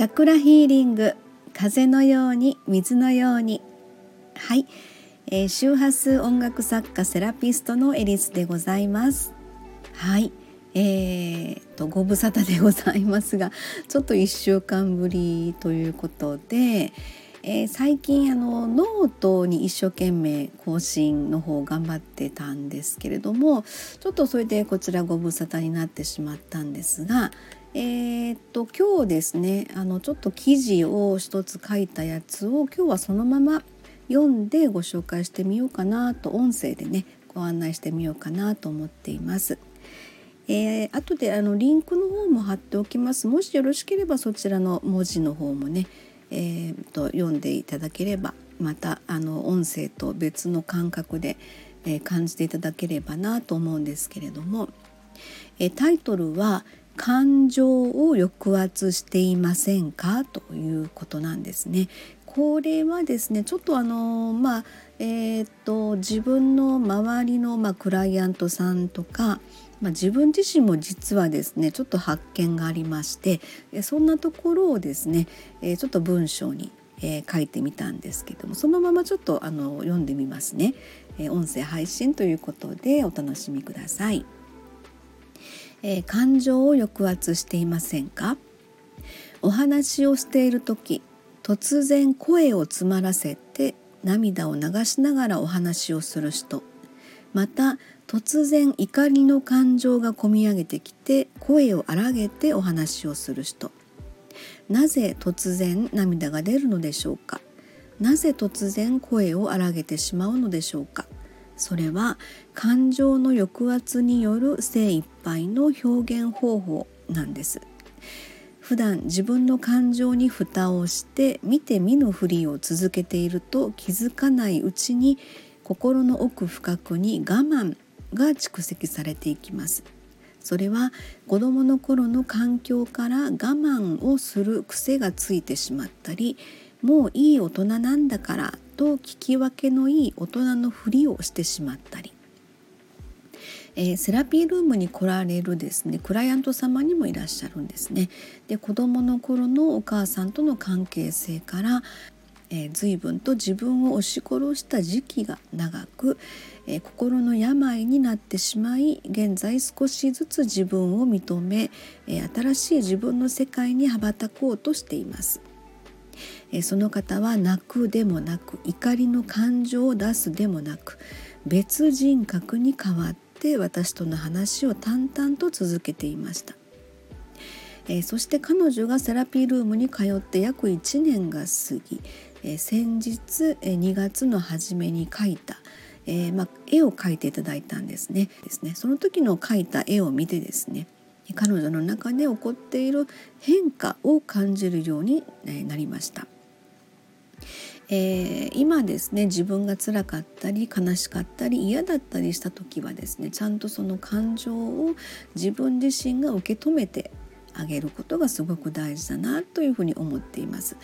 チャクラヒーリング、風のように水のように。はい、周波数音楽作家セラピストのエリスでございます。はい、ご無沙汰でございますが、ちょっと1週間ぶりということで、最近ノートに一生懸命更新の方頑張ってたんですけれども、ちょっとそれでこちらご無沙汰になってしまったんですが、今日ですね、ちょっと記事を一つ書いたやつを今日はそのまま読んでご紹介してみようかなと、音声でねご案内してみようかなと思っています。後でリンクの方も貼っておきます。もしよろしければそちらの文字の方もね、読んでいただければ、また音声と別の感覚で、感じていただければなと思うんですけれども、タイトルは感情を抑圧していませんかということなんですね。これはですね、ちょっと自分の周りの、クライアントさんとか、自分自身も実はですね、ちょっと発見がありまして、そんなところをですね、ちょっと文章に書いてみたんですけども、そのままちょっと読んでみますね。音声配信ということでお楽しみください。感情を抑圧していませんか？お話をしているとき、突然声を詰まらせて涙を流しながらお話をする人、また突然怒りの感情がこみ上げてきて声を荒げてお話をする人、なぜ突然涙が出るのでしょうか？なぜ突然声を荒げてしまうのでしょうか？それは感情の抑圧による精一杯の表現方法なんです。普段自分の感情に蓋をして見て見ぬふりを続けていると、気づかないうちに心の奥深くに我慢が蓄積されていきます。それは子どもの頃の環境から我慢をする癖がついてしまったり、もういい大人なんだからと聞き分けのいい大人のふりをしてしまったり、セラピールームに来られるですね、クライアント様にもいらっしゃるんですね。で、子どもの頃のお母さんとの関係性から、随分と自分を押し殺した時期が長く、心の病になってしまい、現在少しずつ自分を認め、新しい自分の世界に羽ばたこうとしています。その方は泣くでもなく、怒りの感情を出すでもなく、別人格に変わって私との話を淡々と続けていました。そして彼女がセラピールームに通って約1年が過ぎ、先日2月の初めに描いた、絵を描いていただいたんですね。その時の描いた絵を見てですね、彼女の中で起こっている変化を感じるようになりました。今ですね、自分が辛かったり悲しかったり嫌だったりした時はですね、ちゃんとその感情を自分自身が受け止めてあげることがすごく大事だなというふうに思っています。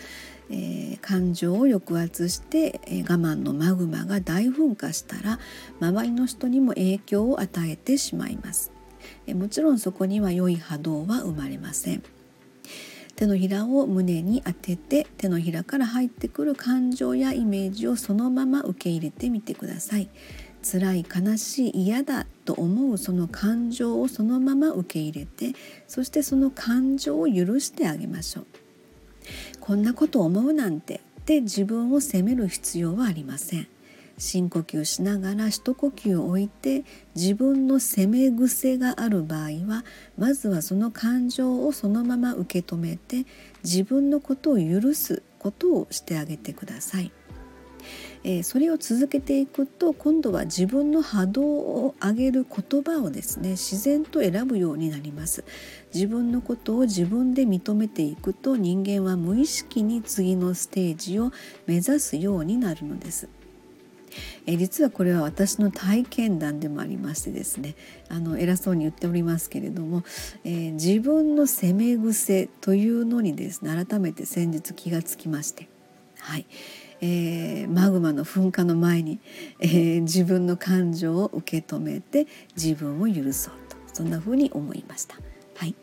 感情を抑圧して、我慢のマグマが大噴火したら、周りの人にも影響を与えてしまいます。もちろんそこには良い波動は生まれません。手のひらを胸に当てて、手のひらから入ってくる感情やイメージをそのまま受け入れてみてください。辛い、悲しい、嫌だと思うその感情をそのまま受け入れて、そしてその感情を許してあげましょう。こんなこと思うなんてって自分を責める必要はありません。深呼吸しながら一呼吸を置いて、自分の責め癖がある場合は、まずはその感情をそのまま受け止めて、自分のことを許すことをしてあげてください。それを続けていくと、今度は自分の波動を上げる言葉をですね、自然と選ぶようになります。自分のことを自分で認めていくと、人間は無意識に次のステージを目指すようになるのです。実はこれは私の体験談でもありましてですね、偉そうに言っておりますけれども、自分の責め癖というのにですね、改めて先日気がつきまして、マグマの噴火の前に、自分の感情を受け止めて自分を許そうと、そんな風に思いました。はい、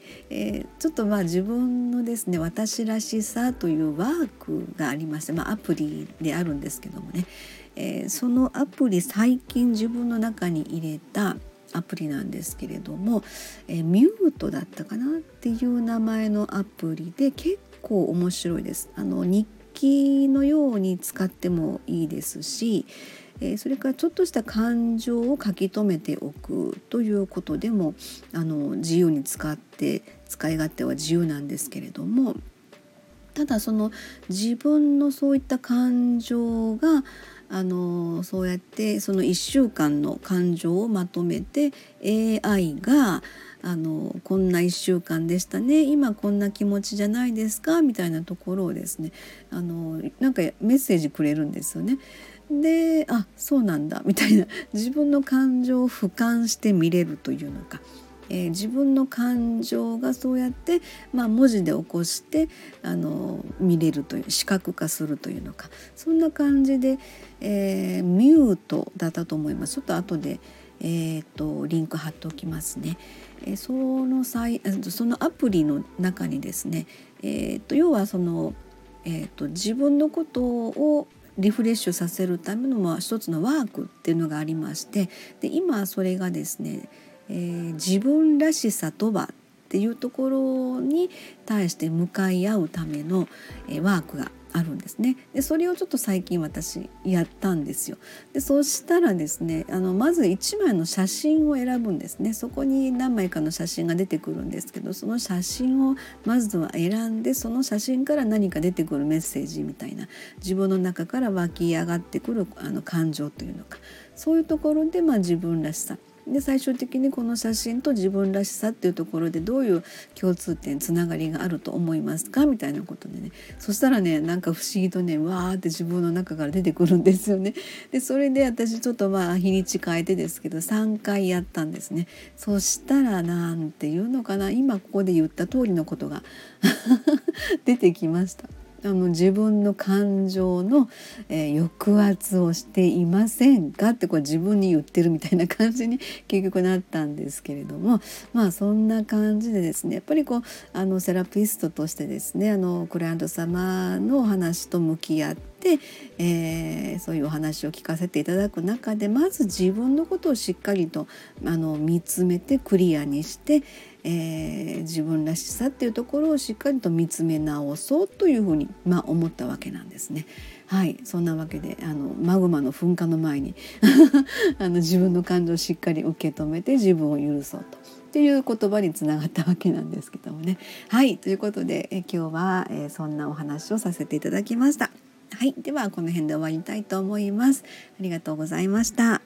ちょっと自分のですね、私らしさというワークがありまして、アプリであるんですけどもね、そのアプリ最近自分の中に入れたアプリなんですけれども、ミュートだったかなっていう名前のアプリで結構面白いです。日記のように使ってもいいですし、それからちょっとした感情を書き留めておくということでも自由に使い勝手は自由なんですけれども、ただその自分のそういった感情がそうやってその1週間の感情をまとめて AI がこんな1週間でしたね、今こんな気持ちじゃないですかみたいなところをですね、なんかメッセージくれるんですよね。で、あ、そうなんだみたいな、自分の感情を俯瞰して見れるというのか、自分の感情がそうやって、文字で起こして見れるという、視覚化するというのか、そんな感じで、ミュートだったと思います。ちょっと後で、リンク貼っておきますね。そのアプリの中にですね、要はその、自分のことをリフレッシュさせるための、一つのワークっていうのがありまして、で今それがですね、自分らしさとはっていうところに対して向かい合うための、ワークがあるんですね。でそれをちょっと最近私やったんですよ。でそうしたらですね、まず1枚の写真を選ぶんですね。そこに何枚かの写真が出てくるんですけど、その写真をまずは選んで、その写真から何か出てくるメッセージみたいな、自分の中から湧き上がってくる感情というのか、そういうところで自分らしさで、最終的にこの写真と自分らしさっていうところでどういう共通点、つながりがあると思いますかみたいなことでね、そしたらね、なんか不思議とね、わーって自分の中から出てくるんですよね。でそれで私ちょっと日にち変えてですけど3回やったんですね。そしたらなんていうのかな、今ここで言った通りのことが出てきました。自分の感情の、抑圧をしていませんかって、これ自分に言ってるみたいな感じに結局なったんですけれども、そんな感じでですね、やっぱりセラピストとしてですね、クライアント様のお話と向き合って、そういうお話を聞かせていただく中で、まず自分のことをしっかりと見つめてクリアにして、自分らしさっていうところをしっかりと見つめ直そうというふうに、思ったわけなんですね。はい、そんなわけでマグマの噴火の前に自分の感情をしっかり受け止めて自分を許そうとっていう言葉につながったわけなんですけどもね。はい、ということで今日は、そんなお話をさせていただきました。はい、ではこの辺で終わりたいと思います。ありがとうございました。